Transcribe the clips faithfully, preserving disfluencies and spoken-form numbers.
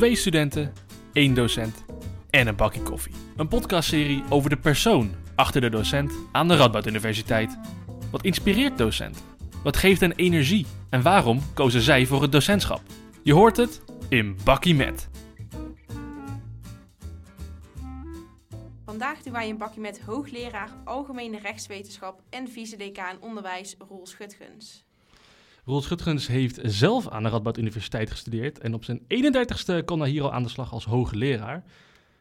Twee studenten, één docent en een bakje koffie. Een podcastserie over de persoon achter de docent aan de Radboud Universiteit. Wat inspireert docenten? Wat geeft hen energie? En waarom kozen zij voor het docentschap? Je hoort het in BakkieMet. Vandaag doen wij een bakje met hoogleraar Algemene Rechtswetenschap en vice-decaan onderwijs Roel Schutgens. Roel Schutgens heeft zelf aan de Radboud Universiteit gestudeerd en op zijn eenendertigste kon hij hier al aan de slag als hoogleraar.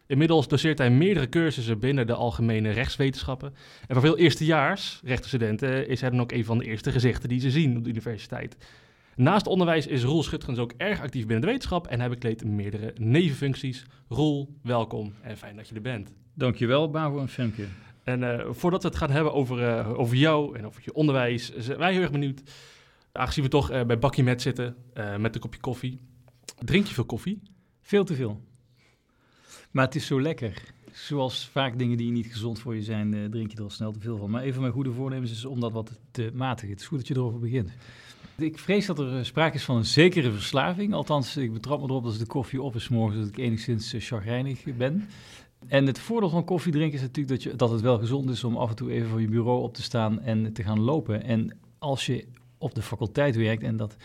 Inmiddels doseert hij meerdere cursussen binnen de algemene rechtswetenschappen. En voor veel eerstejaars rechtenstudenten is hij dan ook een van de eerste gezichten die ze zien op de universiteit. Naast onderwijs is Roel Schutgens ook erg actief binnen de wetenschap en hij bekleedt meerdere nevenfuncties. Roel, welkom en fijn dat je er bent. Dankjewel, Bavo en Femke. En uh, voordat we het gaan hebben over, uh, over jou en over je onderwijs, zijn wij heel erg benieuwd. Aangezien we toch uh, bij BakkieMet zitten uh, met een kopje koffie. Drink je veel koffie? Veel te veel. Maar het is zo lekker. Zoals vaak dingen die niet gezond voor je zijn, uh, drink je er al snel te veel van. Maar een van mijn goede voornemens is om dat wat te matigen. Het is goed dat je erover begint. Ik vrees dat er sprake is van een zekere verslaving. Althans, ik betrap me erop dat als de koffie op is 's morgens, dat ik enigszins uh, chagrijnig ben. En het voordeel van koffie drinken is natuurlijk dat, je, dat het wel gezond is om af en toe even van je bureau op te staan en te gaan lopen. En als je op de faculteit werkt en dat,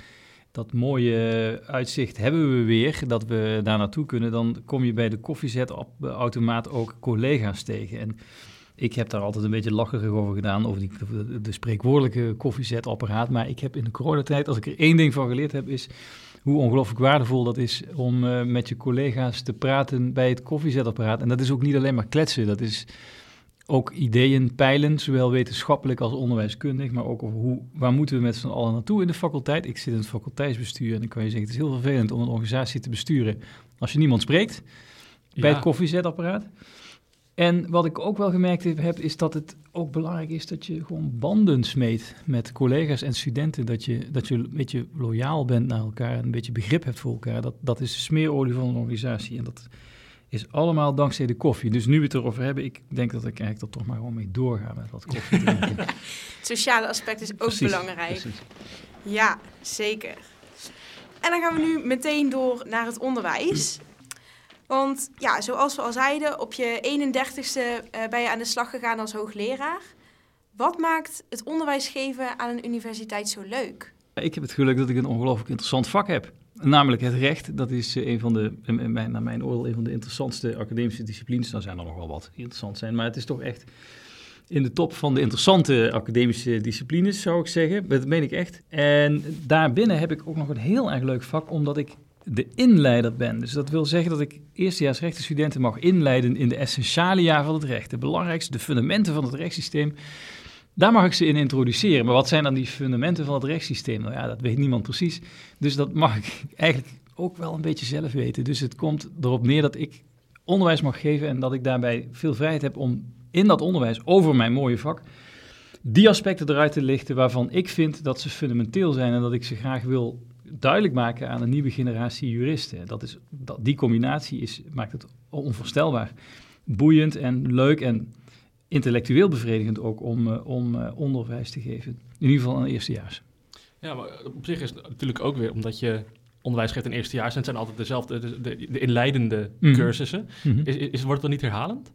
dat mooie uitzicht hebben we weer, dat we daar naartoe kunnen, dan kom je bij de koffiezetautomaat ook collega's tegen. En ik heb daar altijd een beetje lacherig over gedaan, over die, de, de spreekwoordelijke koffiezetapparaat. Maar ik heb in de coronatijd, als ik er één ding van geleerd heb, is hoe ongelooflijk waardevol dat is om uh, met je collega's te praten bij het koffiezetapparaat. En dat is ook niet alleen maar kletsen, dat is ook ideeën peilen, zowel wetenschappelijk als onderwijskundig, maar ook over hoe, waar moeten we met z'n allen naartoe in de faculteit. Ik zit in het faculteitsbestuur en dan kan je zeggen, het is heel vervelend om een organisatie te besturen als je niemand spreekt bij ja. het koffiezetapparaat. En wat ik ook wel gemerkt heb, is dat het ook belangrijk is dat je gewoon banden smeedt met collega's en studenten. Dat je, dat je een beetje loyaal bent naar elkaar en een beetje begrip hebt voor elkaar. Dat, dat is de smeerolie van een organisatie en dat is allemaal dankzij de koffie. Dus nu we het erover hebben, ik denk dat ik eigenlijk er toch maar gewoon mee doorga met wat koffie drinken. Ja, het sociale aspect is ook precies, belangrijk. Precies. Ja, zeker. En dan gaan we nu meteen door naar het onderwijs. Want ja, zoals we al zeiden, op je eenendertigste uh, ben je aan de slag gegaan als hoogleraar. Wat maakt het onderwijs geven aan een universiteit zo leuk? Ik heb het geluk dat ik een ongelooflijk interessant vak heb. Namelijk het recht. Dat is een van de, in mijn, naar mijn oordeel, een van de interessantste academische disciplines. Nou zijn er nog wel wat die interessant zijn, maar het is toch echt in de top van de interessante academische disciplines, zou ik zeggen. Dat meen ik echt. En daarbinnen heb ik ook nog een heel erg leuk vak, omdat ik de inleider ben. Dus dat wil zeggen dat ik eerstejaars rechtenstudenten mag inleiden in de essentialia van het recht. De belangrijkste, de fundamenten van het rechtssysteem. Daar mag ik ze in introduceren. Maar wat zijn dan die fundamenten van het rechtssysteem? Nou ja, dat weet niemand precies. Dus dat mag ik eigenlijk ook wel een beetje zelf weten. Dus het komt erop neer dat ik onderwijs mag geven en dat ik daarbij veel vrijheid heb om in dat onderwijs over mijn mooie vak die aspecten eruit te lichten waarvan ik vind dat ze fundamenteel zijn en dat ik ze graag wil duidelijk maken aan een nieuwe generatie juristen. Dat is, dat, die combinatie is, maakt het onvoorstelbaar boeiend en leuk en intellectueel bevredigend ook om, om onderwijs te geven. In ieder geval aan eerstejaars. Ja, maar op zich is het natuurlijk ook weer omdat je onderwijs geeft aan eerstejaars en het zijn altijd dezelfde, de, de, de inleidende mm-hmm. cursussen. Mm-hmm. Is, is, wordt het dan niet herhalend?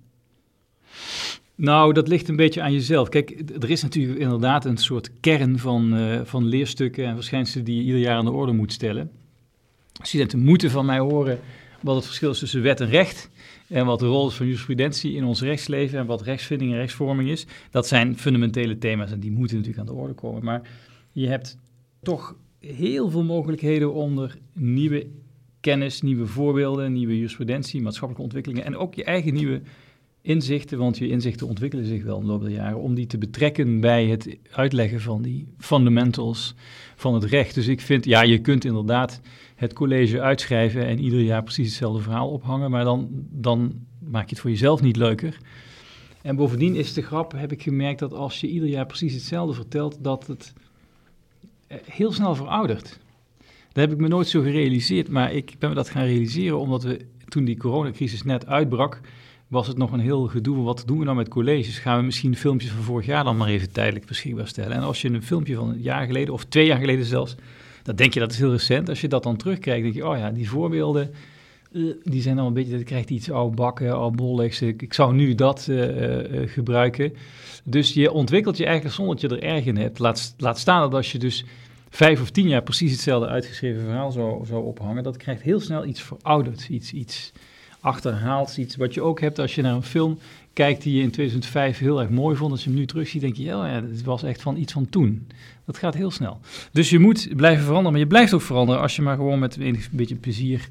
Nou, dat ligt een beetje aan jezelf. Kijk, er is natuurlijk inderdaad een soort kern van, uh, van leerstukken en verschijnselen die je ieder jaar aan de orde moet stellen. Studenten moeten van mij horen wat het verschil is tussen wet en recht en wat de rol is van jurisprudentie in ons rechtsleven en wat rechtsvinding en rechtsvorming is. Dat zijn fundamentele thema's en die moeten natuurlijk aan de orde komen. Maar je hebt toch heel veel mogelijkheden om er nieuwe kennis, nieuwe voorbeelden, nieuwe jurisprudentie, maatschappelijke ontwikkelingen en ook je eigen nieuwe inzichten, want je inzichten ontwikkelen zich wel in de loop der jaren, om die te betrekken bij het uitleggen van die fundamentals van het recht. Dus ik vind, ja, je kunt inderdaad het college uitschrijven en ieder jaar precies hetzelfde verhaal ophangen, maar dan, dan maak je het voor jezelf niet leuker. En bovendien is de grap, heb ik gemerkt, dat als je ieder jaar precies hetzelfde vertelt, dat het heel snel veroudert. Dat heb ik me nooit zo gerealiseerd, maar ik ben me dat gaan realiseren omdat we, toen die coronacrisis net uitbrak, was het nog een heel gedoe. Wat doen we nou met colleges? Gaan we misschien filmpjes van vorig jaar dan maar even tijdelijk beschikbaar stellen? En als je een filmpje van een jaar geleden, of twee jaar geleden zelfs, dan denk je dat is heel recent. Als je dat dan terugkijkt, denk je, oh ja, die voorbeelden uh, die zijn al een beetje, dat krijgt iets oudbakken, oudbolligs. Ik, ik zou nu dat uh, uh, gebruiken. Dus je ontwikkelt je eigenlijk zonder dat je er erg in hebt. Laat, laat staan dat als je dus vijf of tien jaar precies hetzelfde uitgeschreven verhaal zou, zou ophangen, dat krijgt heel snel iets verouderd, iets, iets achterhaald, iets wat je ook hebt als je naar een film kijkt die je in tweeduizend vijf heel erg mooi vond. Als je hem nu terugziet, denk je, ja, ja, dit was echt van iets van toen. Dat gaat heel snel. Dus je moet blijven veranderen, maar je blijft ook veranderen als je maar gewoon met een beetje plezier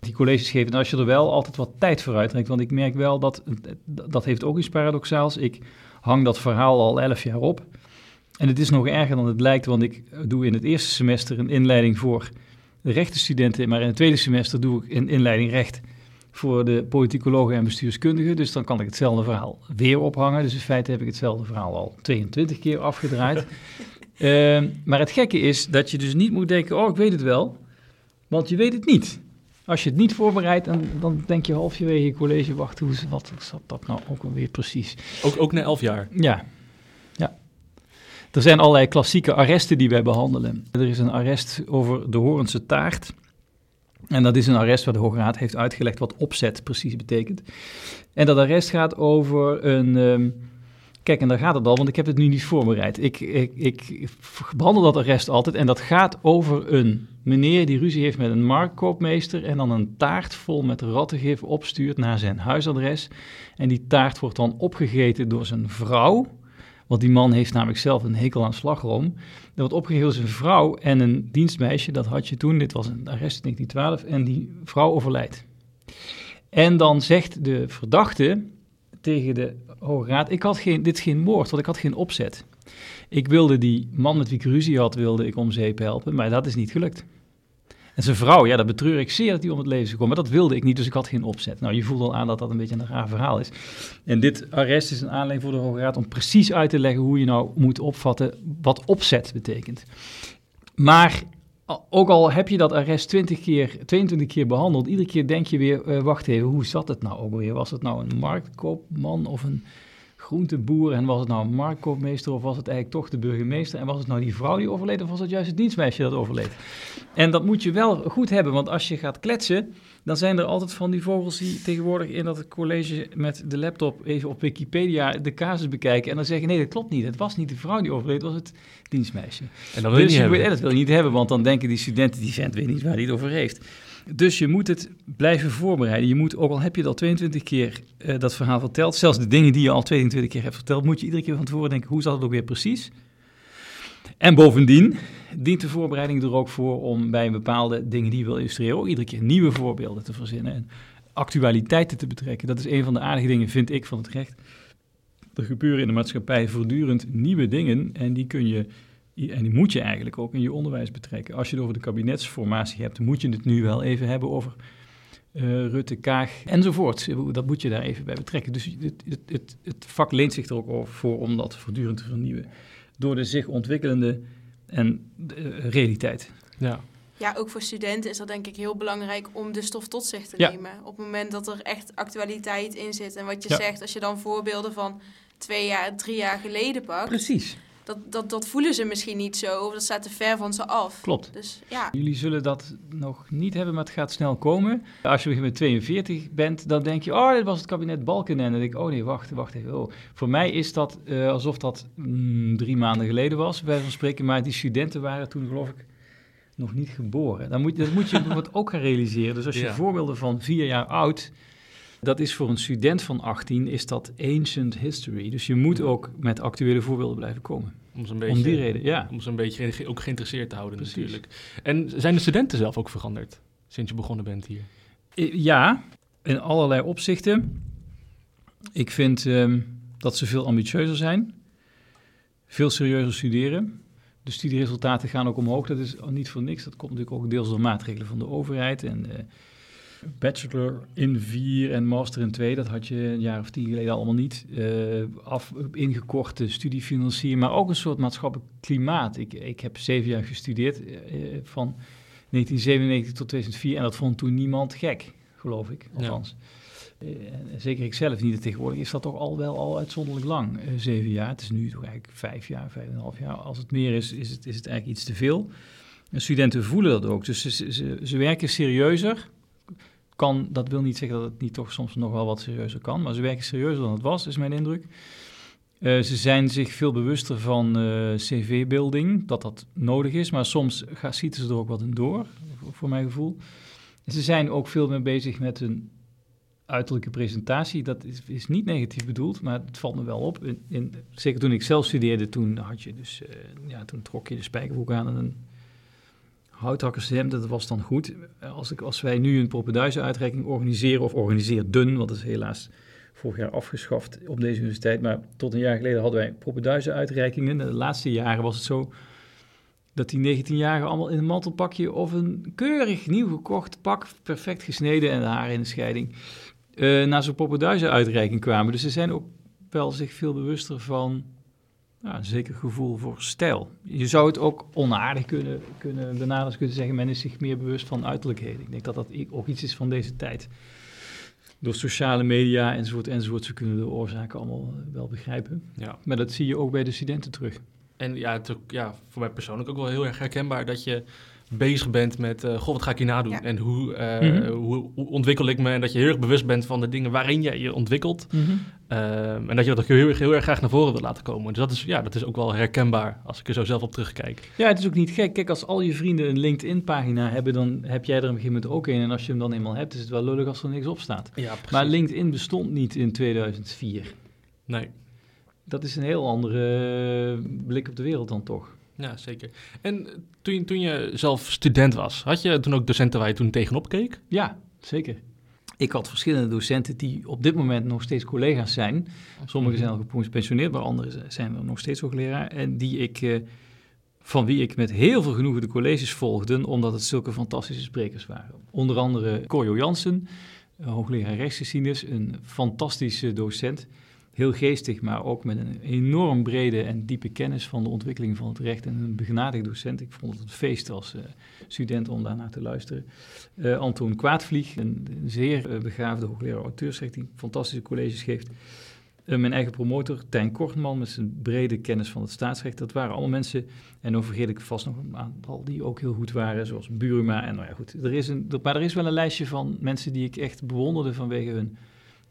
die colleges geeft. En als je er wel altijd wat tijd voor uittrekt, want ik merk wel dat, dat heeft ook iets paradoxaals. Ik hang dat verhaal al elf jaar op. En het is nog erger dan het lijkt, want ik doe in het eerste semester een inleiding voor de rechtenstudenten, maar in het tweede semester doe ik een inleiding recht voor de politicologen en bestuurskundigen, dus dan kan ik hetzelfde verhaal weer ophangen. Dus in feite heb ik hetzelfde verhaal al tweeëntwintig keer afgedraaid. uh, maar het gekke is dat je dus niet moet denken, oh, ik weet het wel, want je weet het niet. Als je het niet voorbereidt, dan, dan denk je halverwege je college, wacht, hoe wat zat dat nou ook alweer precies? Ook, ook na elf jaar? Ja. Er zijn allerlei klassieke arresten die wij behandelen. Er is een arrest over de Hoornse Taart. En dat is een arrest waar de Hoge Raad heeft uitgelegd wat opzet precies betekent. En dat arrest gaat over een... Um, kijk, en daar gaat het al, want ik heb het nu niet voorbereid. Ik, ik, ik behandel dat arrest altijd en dat gaat over een meneer die ruzie heeft met een marktkoopmeester en dan een taart vol met rattengif opstuurt naar zijn huisadres. En die taart wordt dan opgegeten door zijn vrouw. Want die man heeft namelijk zelf een hekel aan slagroom. Er wordt opgeheeld zijn vrouw en een dienstmeisje, dat had je toen, dit was een arrest in negentien twaalf, en die vrouw overlijdt. En dan zegt de verdachte tegen de Hoge Raad, ik had geen, dit is geen moord, want ik had geen opzet. Ik wilde die man met wie ik ruzie had, wilde ik om zeep helpen, maar dat is niet gelukt. En zijn vrouw, ja, dat betreur ik zeer dat hij om het leven is gekomen. Maar dat wilde ik niet, dus ik had geen opzet. Nou, je voelt al aan dat dat een beetje een raar verhaal is. En dit arrest is een aanleiding voor de Hoge Raad om precies uit te leggen hoe je nou moet opvatten wat opzet betekent. Maar ook al heb je dat arrest twintig keer, tweeëntwintig keer behandeld, iedere keer denk je weer, uh, wacht even, hoe zat het nou ook weer? Was het nou een marktkoopman of een groenteboer en was het nou een marktkoopmeester of was het eigenlijk toch de burgemeester en was het nou die vrouw die overleed of was het juist het dienstmeisje dat overleed? En dat moet je wel goed hebben, want als je gaat kletsen, dan zijn er altijd van die vogels die tegenwoordig in dat college met de laptop even op Wikipedia de casus bekijken en dan zeggen, nee, dat klopt niet, het was niet de vrouw die overleed, het was het dienstmeisje. En dat wil je, dus je, niet je dat wil je niet hebben, want dan denken die studenten, die vent weet niet waar hij het over heeft. Dus je moet het blijven voorbereiden. Je moet, ook al heb je het al tweeëntwintig keer uh, dat verhaal verteld, zelfs de dingen die je al tweeëntwintig keer hebt verteld, moet je iedere keer van tevoren denken, hoe zat het ook weer precies? En bovendien dient de voorbereiding er ook voor om bij bepaalde dingen die je wil illustreren, ook iedere keer nieuwe voorbeelden te verzinnen en actualiteiten te betrekken. Dat is een van de aardige dingen, vind ik, van het recht. Er gebeuren in de maatschappij voortdurend nieuwe dingen en die kun je... En die moet je eigenlijk ook in je onderwijs betrekken. Als je het over de kabinetsformatie hebt, moet je het nu wel even hebben over uh, Rutte, Kaag enzovoort. Dat moet je daar even bij betrekken. Dus het, het, het, het vak leent zich er ook over voor om dat voortdurend te vernieuwen. Door de zich ontwikkelende en, uh, realiteit. Ja. Ja, ook voor studenten is dat denk ik heel belangrijk om de stof tot zich te ja. nemen. Op het moment dat er echt actualiteit in zit. En wat je ja. zegt, als je dan voorbeelden van twee jaar, drie jaar geleden pakt. Precies. Dat, dat, dat voelen ze misschien niet zo, of dat staat te ver van ze af. Klopt. Dus, ja. Jullie zullen dat nog niet hebben, maar het gaat snel komen. Als je met tweeënveertig bent, dan denk je, oh, dit was het kabinet Balkenende. En dan denk ik, oh nee, wacht, wacht even. Oh. Voor mij is dat uh, alsof dat mm, drie maanden geleden was, bij van spreken. Maar die studenten waren toen, geloof ik, nog niet geboren. Dan moet, dat moet je bijvoorbeeld ook gaan realiseren. Dus als je ja. voorbeelden van vier jaar oud... Dat is voor een student van achttien, is dat ancient history. Dus je moet ook met actuele voorbeelden blijven komen. Om, zo'n beetje, om die reden, ja. Om ze een beetje ook geïnteresseerd te houden Precies. natuurlijk. En zijn de studenten zelf ook veranderd sinds je begonnen bent hier? Ja, in allerlei opzichten. Ik vind um, dat ze veel ambitieuzer zijn. Veel serieuzer studeren. De studieresultaten gaan ook omhoog. Dat is niet voor niks. Dat komt natuurlijk ook deels door maatregelen van de overheid en... Uh, Bachelor in vier en master in twee, dat had je een jaar of tien geleden allemaal niet. Uh, af, ingekorte studiefinancier, maar ook een soort maatschappelijk klimaat. Ik, ik heb zeven jaar gestudeerd, uh, van negentien zevenennegentig tot tweeduizend vier, en dat vond toen niemand gek, geloof ik, althans. Ja. Uh, zeker ik zelf niet. Tegenwoordig is dat toch al wel al uitzonderlijk lang, uh, zeven jaar. Het is nu toch eigenlijk vijf jaar, vijf en een half jaar. Als het meer is, is het, is het eigenlijk iets te veel. En studenten voelen dat ook, dus ze, ze, ze werken serieuzer... kan, dat wil niet zeggen dat het niet toch soms nog wel wat serieuzer kan. Maar ze werken serieuzer dan het was, is mijn indruk. Uh, ze zijn zich veel bewuster van uh, cv-building, dat dat nodig is. Maar soms schieten ze er ook wat in door, voor mijn gevoel. En ze zijn ook veel meer bezig met hun uiterlijke presentatie. Dat is, is niet negatief bedoeld, maar het valt me wel op. In, in, zeker toen ik zelf studeerde, toen, had je dus, uh, ja, toen trok je de spijkerbroek aan en een houthakkershemd, dat was dan goed. Als, ik, als wij nu een Poppenduizen-uitreiking organiseren, of organiseerden, want dat is helaas vorig jaar afgeschaft op deze universiteit, maar tot een jaar geleden hadden wij Poppenduizen-uitreikingen. De laatste jaren was het zo dat die negentienjarigen allemaal in een mantelpakje of een keurig nieuw gekocht pak, perfect gesneden en de haren in de scheiding, uh, naar zo'n Poppenduizen-uitreiking kwamen. Dus ze zijn ook wel zich veel bewuster van, nou, een zeker gevoel voor stijl. Je zou het ook onaardig kunnen, kunnen benaderen, kunnen zeggen, men is zich meer bewust van uiterlijkheden. Ik denk dat dat ook iets is van deze tijd. Door sociale media enzovoort, enzovoort, ze kunnen de oorzaken allemaal wel begrijpen. Ja. Maar dat zie je ook bij de studenten terug. En ja, het, ja, voor mij persoonlijk ook wel heel erg herkenbaar dat je bezig bent met, uh, goh, wat ga ik hier nadoen? Ja. En hoe, uh, mm-hmm. hoe, hoe ontwikkel ik me? En dat je heel erg bewust bent van de dingen waarin je je ontwikkelt. Mm-hmm. Uh, en dat je dat ook heel, heel erg graag naar voren wilt laten komen. Dus dat is, ja, dat is ook wel herkenbaar als ik er zo zelf op terugkijk. Ja, het is ook niet gek. Kijk, als al je vrienden een LinkedIn-pagina hebben, dan heb jij er op een gegeven moment ook een. En als je hem dan eenmaal hebt, is het wel lullig als er niks op staat. Ja, maar LinkedIn bestond niet in tweeduizend vier. Nee. Dat is een heel andere blik op de wereld dan toch. Ja, zeker. En toen, toen je zelf student was, had je toen ook docenten waar je toen tegenop keek? Ja, zeker. Ik had verschillende docenten die op dit moment nog steeds collega's zijn. Sommigen zijn al gepensioneerd, maar anderen zijn er nog steeds hoogleraar. En die ik, eh, van wie ik met heel veel genoegen de colleges volgde, omdat het zulke fantastische sprekers waren. Onder andere Corjo Jansen, hoogleraar rechtsgeschiedenis, een fantastische docent. Heel geestig, maar ook met een enorm brede en diepe kennis van de ontwikkeling van het recht. En een begnadigd docent. Ik vond het een feest als uh, student om daarnaar te luisteren. Uh, Anton Kwaadvlieg, een, een zeer uh, begaafde hoogleraar auteursrecht, die fantastische colleges geeft. Uh, mijn eigen promotor, Tijn Kortman, met zijn brede kennis van het staatsrecht. Dat waren allemaal mensen, en dan vergeet ik vast nog een aantal die ook heel goed waren, zoals Buruma. En nou ja, goed. Er is een, er, maar er is wel een lijstje van mensen die ik echt bewonderde vanwege hun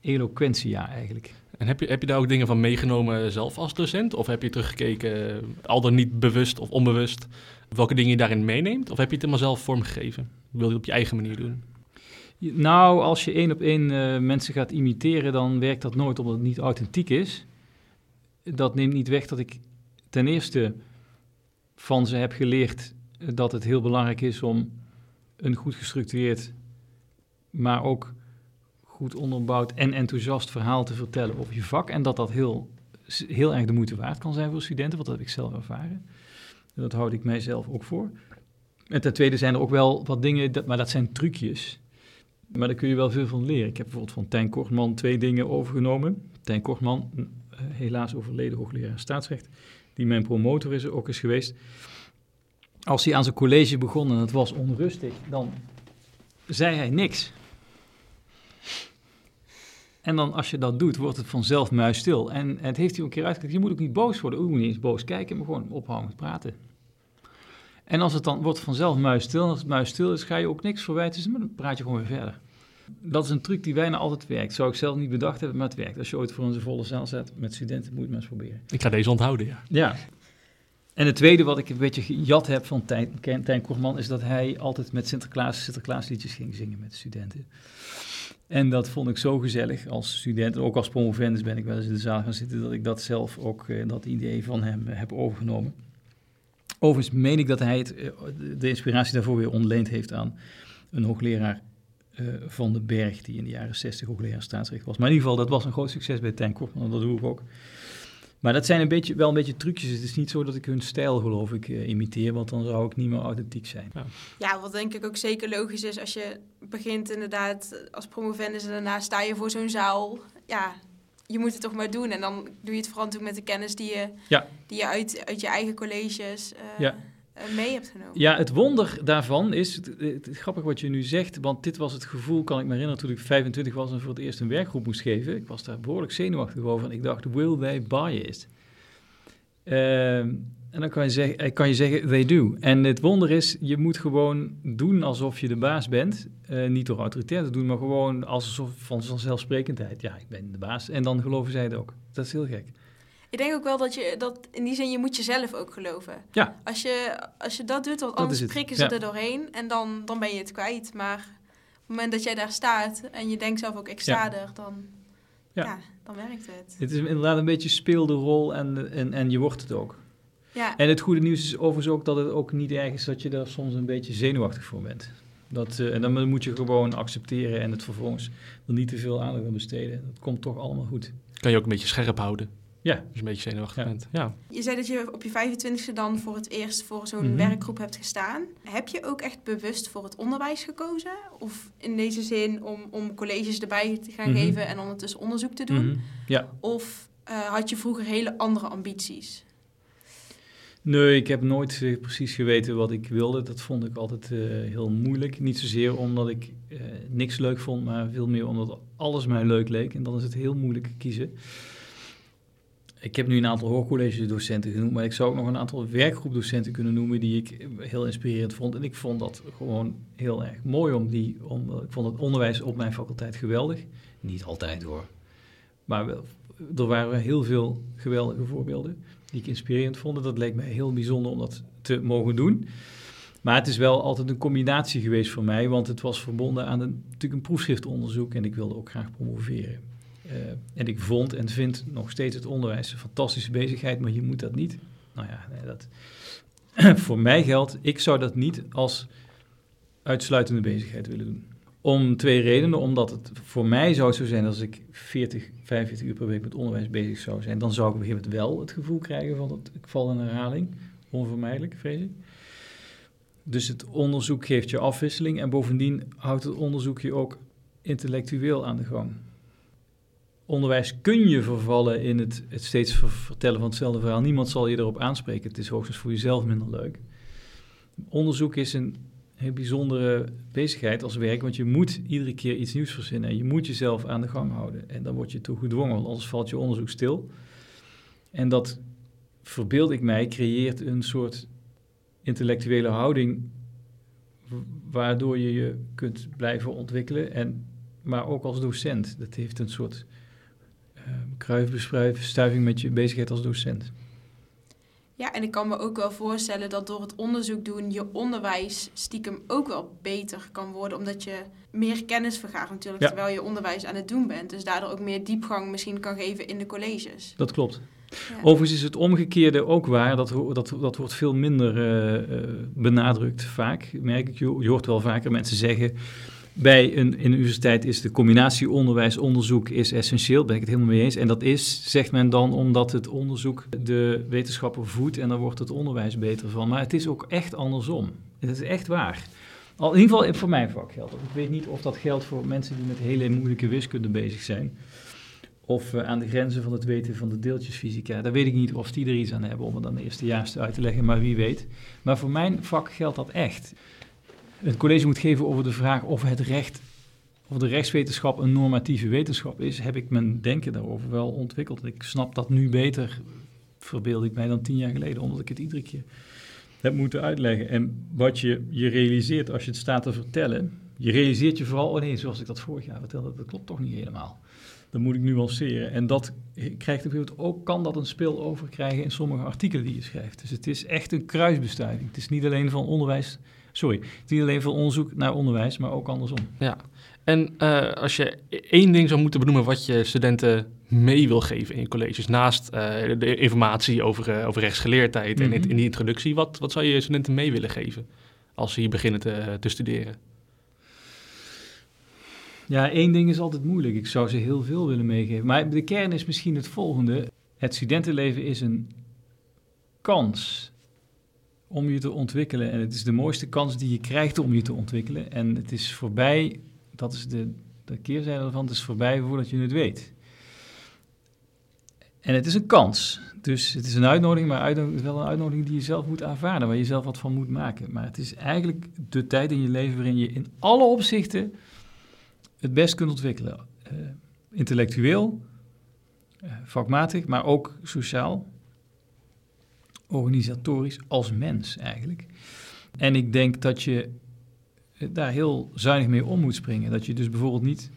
eloquentia eigenlijk. En heb je, heb je daar ook dingen van meegenomen zelf als docent? Of heb je teruggekeken, al dan niet bewust of onbewust, welke dingen je daarin meeneemt? Of heb je het helemaal zelf vormgegeven? Wil je het op je eigen manier doen? Nou, als je één op één uh, mensen gaat imiteren, dan werkt dat nooit omdat het niet authentiek is. Dat neemt niet weg dat ik ten eerste van ze heb geleerd dat het heel belangrijk is om een goed gestructureerd, maar ook goed onderbouwd en enthousiast verhaal te vertellen over je vak. En dat dat heel, heel erg de moeite waard kan zijn voor studenten, want dat heb ik zelf ervaren. En dat houd ik mijzelf ook voor. En ten tweede zijn er ook wel wat dingen, dat, maar dat zijn trucjes. Maar daar kun je wel veel van leren. Ik heb bijvoorbeeld van Tijn Kortman twee dingen overgenomen. Tijn Kortman, helaas overleden hoogleraar staatsrecht, die mijn promotor is, ook is geweest. Als hij aan zijn college begon en het was onrustig, dan zei hij niks. En dan als je dat doet, wordt het vanzelf muisstil. En het heeft hij ook een keer uitgelegd. Je moet ook niet boos worden. Je moet niet eens boos kijken, maar gewoon ophouden met praten. En als het dan wordt vanzelf muisstil, en als het muisstil is, ga je ook niks verwijten. Dus dan praat je gewoon weer verder. Dat is een truc die bijna altijd werkt. Zou ik zelf niet bedacht hebben, maar het werkt. Als je ooit voor een volle zaal staat met studenten, moet je het maar eens proberen. Ik ga deze onthouden, ja. Ja. En het tweede wat ik een beetje gejat heb van Tijn, Tijn Kortman, is dat hij altijd met Sinterklaas, Sinterklaasliedjes ging zingen met studenten. En dat vond ik zo gezellig als student. Ook als promovendus ben ik wel eens in de zaal gaan zitten, dat ik dat zelf ook, eh, dat idee van hem eh, heb overgenomen. Overigens meen ik dat hij het, de inspiratie daarvoor weer ontleend heeft aan een hoogleraar eh, van den Berg, die in de jaren zestig hoogleraar staatsrecht was. Maar in ieder geval, dat was een groot succes bij Tijn Kortman, dat doe ik ook. Maar dat zijn een beetje, wel een beetje trucjes. Het is niet zo dat ik hun stijl, geloof ik, uh, imiteer, want dan zou ik niet meer authentiek zijn. Ja. Ja, wat denk ik ook zeker logisch is als je begint inderdaad als promovendus en daarna sta je voor zo'n zaal. Ja, je moet het toch maar doen en dan doe je het vooral natuurlijk met de kennis die je, ja. die je uit, uit je eigen colleges uh, ja. mee hebt genomen. Ja, het wonder daarvan is, het, het, het, grappig wat je nu zegt, want dit was het gevoel, kan ik me herinneren, toen ik vijfentwintig was en voor het eerst een werkgroep moest geven. Ik was daar behoorlijk zenuwachtig over en ik dacht, will they buy it? Uh, en dan kan je, zeggen, kan je zeggen, they do. En het wonder is, je moet gewoon doen alsof je de baas bent. Uh, niet door autoriteit te doen, maar gewoon alsof van vanzelfsprekendheid. Ja, ik ben de baas. En dan geloven zij het ook. Dat is heel gek. Ik denk ook wel dat je dat in die zin, je moet jezelf ook geloven. Ja. Als je, als je dat doet, want anders prikken ze ja. er doorheen en dan, dan ben je het kwijt. Maar op het moment dat jij daar staat en je denkt zelf ook, ik sta er, ja. dan, ja. ja, dan werkt het. Het is inderdaad een beetje speel de rol en, en, en je wordt het ook. Ja. En het goede nieuws is overigens ook dat het ook niet erg is dat je daar soms een beetje zenuwachtig voor bent. Dat, uh, en dan moet je gewoon accepteren en het vervolgens er niet te veel aandacht aan besteden. Dat komt toch allemaal goed. Kan je ook een beetje scherp houden. Ja, dus een beetje zenuwachtig ja. bent. Ja. Je zei dat je op je vijfentwintigste dan voor het eerst voor zo'n mm-hmm. werkgroep hebt gestaan. Heb je ook echt bewust voor het onderwijs gekozen? Of in deze zin om, om colleges erbij te gaan mm-hmm. geven en ondertussen onderzoek te doen? Mm-hmm. Ja. Of uh, had je vroeger hele andere ambities? Nee, ik heb nooit uh, precies geweten wat ik wilde. Dat vond ik altijd uh, heel moeilijk. Niet zozeer omdat ik uh, niks leuk vond, maar veel meer omdat alles mij leuk leek. En dan is het heel moeilijk kiezen. Ik heb nu een aantal hoorcollegedocenten genoemd, maar ik zou ook nog een aantal werkgroepdocenten kunnen noemen die ik heel inspirerend vond. En ik vond dat gewoon heel erg mooi om die, om, ik vond het onderwijs op mijn faculteit geweldig. Niet altijd hoor, maar wel, er waren heel veel geweldige voorbeelden die ik inspirerend vond. Dat leek mij heel bijzonder om dat te mogen doen. Maar het is wel altijd een combinatie geweest voor mij, want het was verbonden aan een, natuurlijk een proefschriftonderzoek en ik wilde ook graag promoveren. Uh, en ik vond en vind nog steeds het onderwijs een fantastische bezigheid, maar je moet dat niet. Nou ja, nee, dat, voor mij geldt, ik zou dat niet als uitsluitende bezigheid willen doen. Om twee redenen. Omdat het voor mij zou zo zijn, als ik veertig, vijfenveertig uur per week met onderwijs bezig zou zijn, dan zou ik op een gegeven moment wel het gevoel krijgen van dat ik val in herhaling. Onvermijdelijk, vrees ik. Dus het onderzoek geeft je afwisseling en bovendien houdt het onderzoek je ook intellectueel aan de gang. Onderwijs kun je vervallen in het, het steeds vertellen van hetzelfde verhaal. Niemand zal je erop aanspreken. Het is hoogstens voor jezelf minder leuk. Onderzoek is een heel bijzondere bezigheid als werk, want je moet iedere keer iets nieuws verzinnen en je moet jezelf aan de gang houden. En dan word je toe gedwongen, want anders valt je onderzoek stil. En dat, verbeeld ik mij, creëert een soort intellectuele houding waardoor je je kunt blijven ontwikkelen en maar ook als docent. Dat heeft een soort uh, kruifbestuiving met je bezigheid als docent. Ja, en ik kan me ook wel voorstellen dat door het onderzoek doen je onderwijs stiekem ook wel beter kan worden, omdat je meer kennis vergaart natuurlijk, ja. terwijl je onderwijs aan het doen bent. Dus daardoor ook meer diepgang misschien kan geven in de colleges. Dat klopt. Ja. Overigens is het omgekeerde ook waar. Dat, dat, dat wordt veel minder uh, uh, benadrukt vaak. Merk ik, je, je hoort wel vaker mensen zeggen, bij een, in een universiteit is de combinatie onderwijs-onderzoek is essentieel, ben ik het helemaal mee eens. En dat is, zegt men dan, omdat het onderzoek de wetenschapper voedt en dan wordt het onderwijs beter van. Maar het is ook echt andersom. Het is echt waar. Al, in ieder geval voor mijn vak geldt. Ik weet niet of dat geldt voor mensen die met hele moeilijke wiskunde bezig zijn. Of uh, aan de grenzen van het weten van de deeltjesfysica. Daar weet ik niet of die er iets aan hebben om het aan de eerstejaars uit te leggen, maar wie weet. Maar voor mijn vak geldt dat echt. Het college moet geven over de vraag of het recht, of de rechtswetenschap een normatieve wetenschap is, heb ik mijn denken daarover wel ontwikkeld. Ik snap dat nu beter, verbeeld ik mij, dan tien jaar geleden, omdat ik het iedere keer heb moeten uitleggen. En wat je, je realiseert als je het staat te vertellen, je realiseert je vooral, oh nee, zoals ik dat vorig jaar vertelde, dat klopt toch niet helemaal. Dat moet ik nuanceren. En dat krijgt op een gegeven moment ook, kan dat een spil over krijgen in sommige artikelen die je schrijft. Dus het is echt een kruisbestuiving. Het is niet alleen van onderwijs. Sorry, het is niet alleen van onderzoek naar onderwijs, maar ook andersom. Ja, en uh, als je één ding zou moeten benoemen wat je studenten mee wil geven in je colleges, naast uh, de informatie over, uh, over rechtsgeleerdheid mm-hmm. en in die introductie, wat, wat zou je studenten mee willen geven als ze hier beginnen te, te studeren? Ja, één ding is altijd moeilijk. Ik zou ze heel veel willen meegeven. Maar de kern is misschien het volgende. Het studentenleven is een kans om je te ontwikkelen. En het is de mooiste kans die je krijgt om je te ontwikkelen. En het is voorbij, dat is de, de keerzijde ervan, het is voorbij voordat je het weet. En het is een kans. Dus het is een uitnodiging, maar uitno- het is wel een uitnodiging die je zelf moet aanvaarden, waar je zelf wat van moet maken. Maar het is eigenlijk de tijd in je leven waarin je in alle opzichten het best kunt ontwikkelen. Uh, intellectueel, uh, vakmatig, maar ook sociaal. organisatorisch als mens eigenlijk. En ik denk dat je daar heel zuinig mee om moet springen. Dat je dus bijvoorbeeld niet,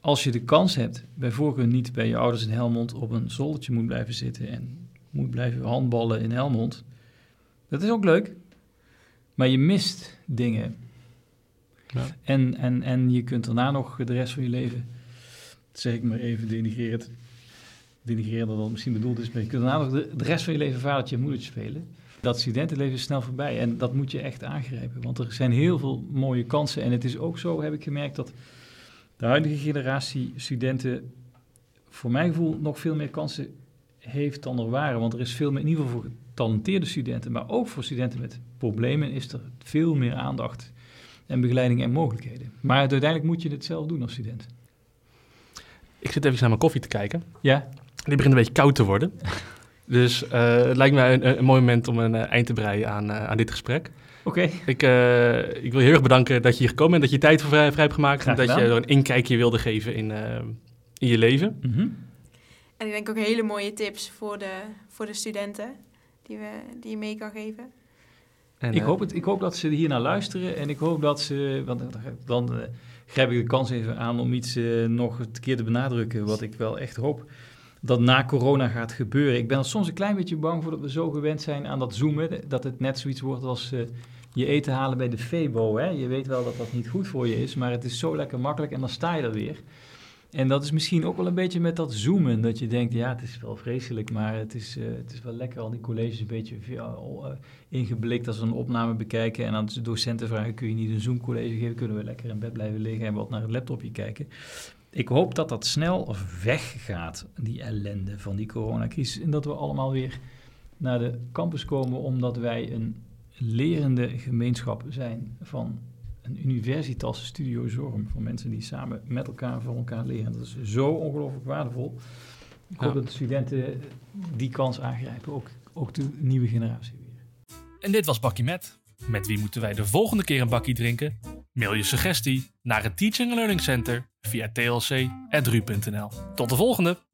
als je de kans hebt, bij voorkeur niet bij je ouders in Helmond op een zoldertje moet blijven zitten en moet blijven handballen in Helmond. Dat is ook leuk, maar je mist dingen. Ja. En, en, en je kunt daarna nog de rest van je leven, dat zeg ik maar even denigreerd, denigreerder dan misschien bedoeld is, maar je kunt daarna nog de, de rest van je leven vadertje en moedertje spelen. Dat studentenleven is snel voorbij en dat moet je echt aangrijpen, want er zijn heel veel mooie kansen. En het is ook zo, heb ik gemerkt, dat de huidige generatie studenten voor mijn gevoel nog veel meer kansen heeft dan er waren. Want er is veel meer, in ieder geval voor getalenteerde studenten, maar ook voor studenten met problemen is er veel meer aandacht en begeleiding en mogelijkheden. Maar uiteindelijk moet je dit zelf doen als student. Ik zit even naar mijn koffie te kijken. Ja. Die begint een beetje koud te worden. Dus uh, het lijkt mij een, een mooi moment om een uh, eind te breien aan, uh, aan dit gesprek. Oké. Okay. Ik, uh, ik wil je heel erg bedanken dat je hier gekomen bent, dat je tijd voor vrij, vrij hebt gemaakt. En dat je er een inkijkje wilde geven in, uh, in je leven. Mm-hmm. En ik denk ook hele mooie tips voor de, voor de studenten die, we, die je mee kan geven. En, ik, uh, hoop het, ik hoop dat ze hiernaar luisteren en ik hoop dat ze... Want dan uh, grijp ik de kans even aan om iets uh, nog een keer te benadrukken, wat ik wel echt hoop dat na corona gaat gebeuren. Ik ben er soms een klein beetje bang voor dat we zo gewend zijn aan dat zoomen, dat het net zoiets wordt als uh, je eten halen bij de Febo. Hè? Je weet wel dat dat niet goed voor je is, maar het is zo lekker makkelijk en dan sta je er weer. En dat is misschien ook wel een beetje met dat zoomen, dat je denkt, ja, het is wel vreselijk, maar het is, uh, het is wel lekker, al die colleges een beetje uh, ingeblikt als we een opname bekijken en aan de docenten vragen, kun je niet een Zoom-college geven, kunnen we lekker in bed blijven liggen en wat naar het laptopje kijken. Ik hoop dat dat snel weggaat, die ellende van die coronacrisis, en dat we allemaal weer naar de campus komen, omdat wij een lerende gemeenschap zijn van een universitas studio Zorm, van mensen die samen met elkaar voor elkaar leren. Dat is zo ongelooflijk waardevol. Ik hoop ja. dat studenten die kans aangrijpen, ook, ook de nieuwe generatie weer. En dit was BakkieMet. Met wie moeten wij de volgende keer een bakkie drinken? Mail je suggestie naar het Teaching Learning Center via t l c punt r u punt n l. Tot de volgende!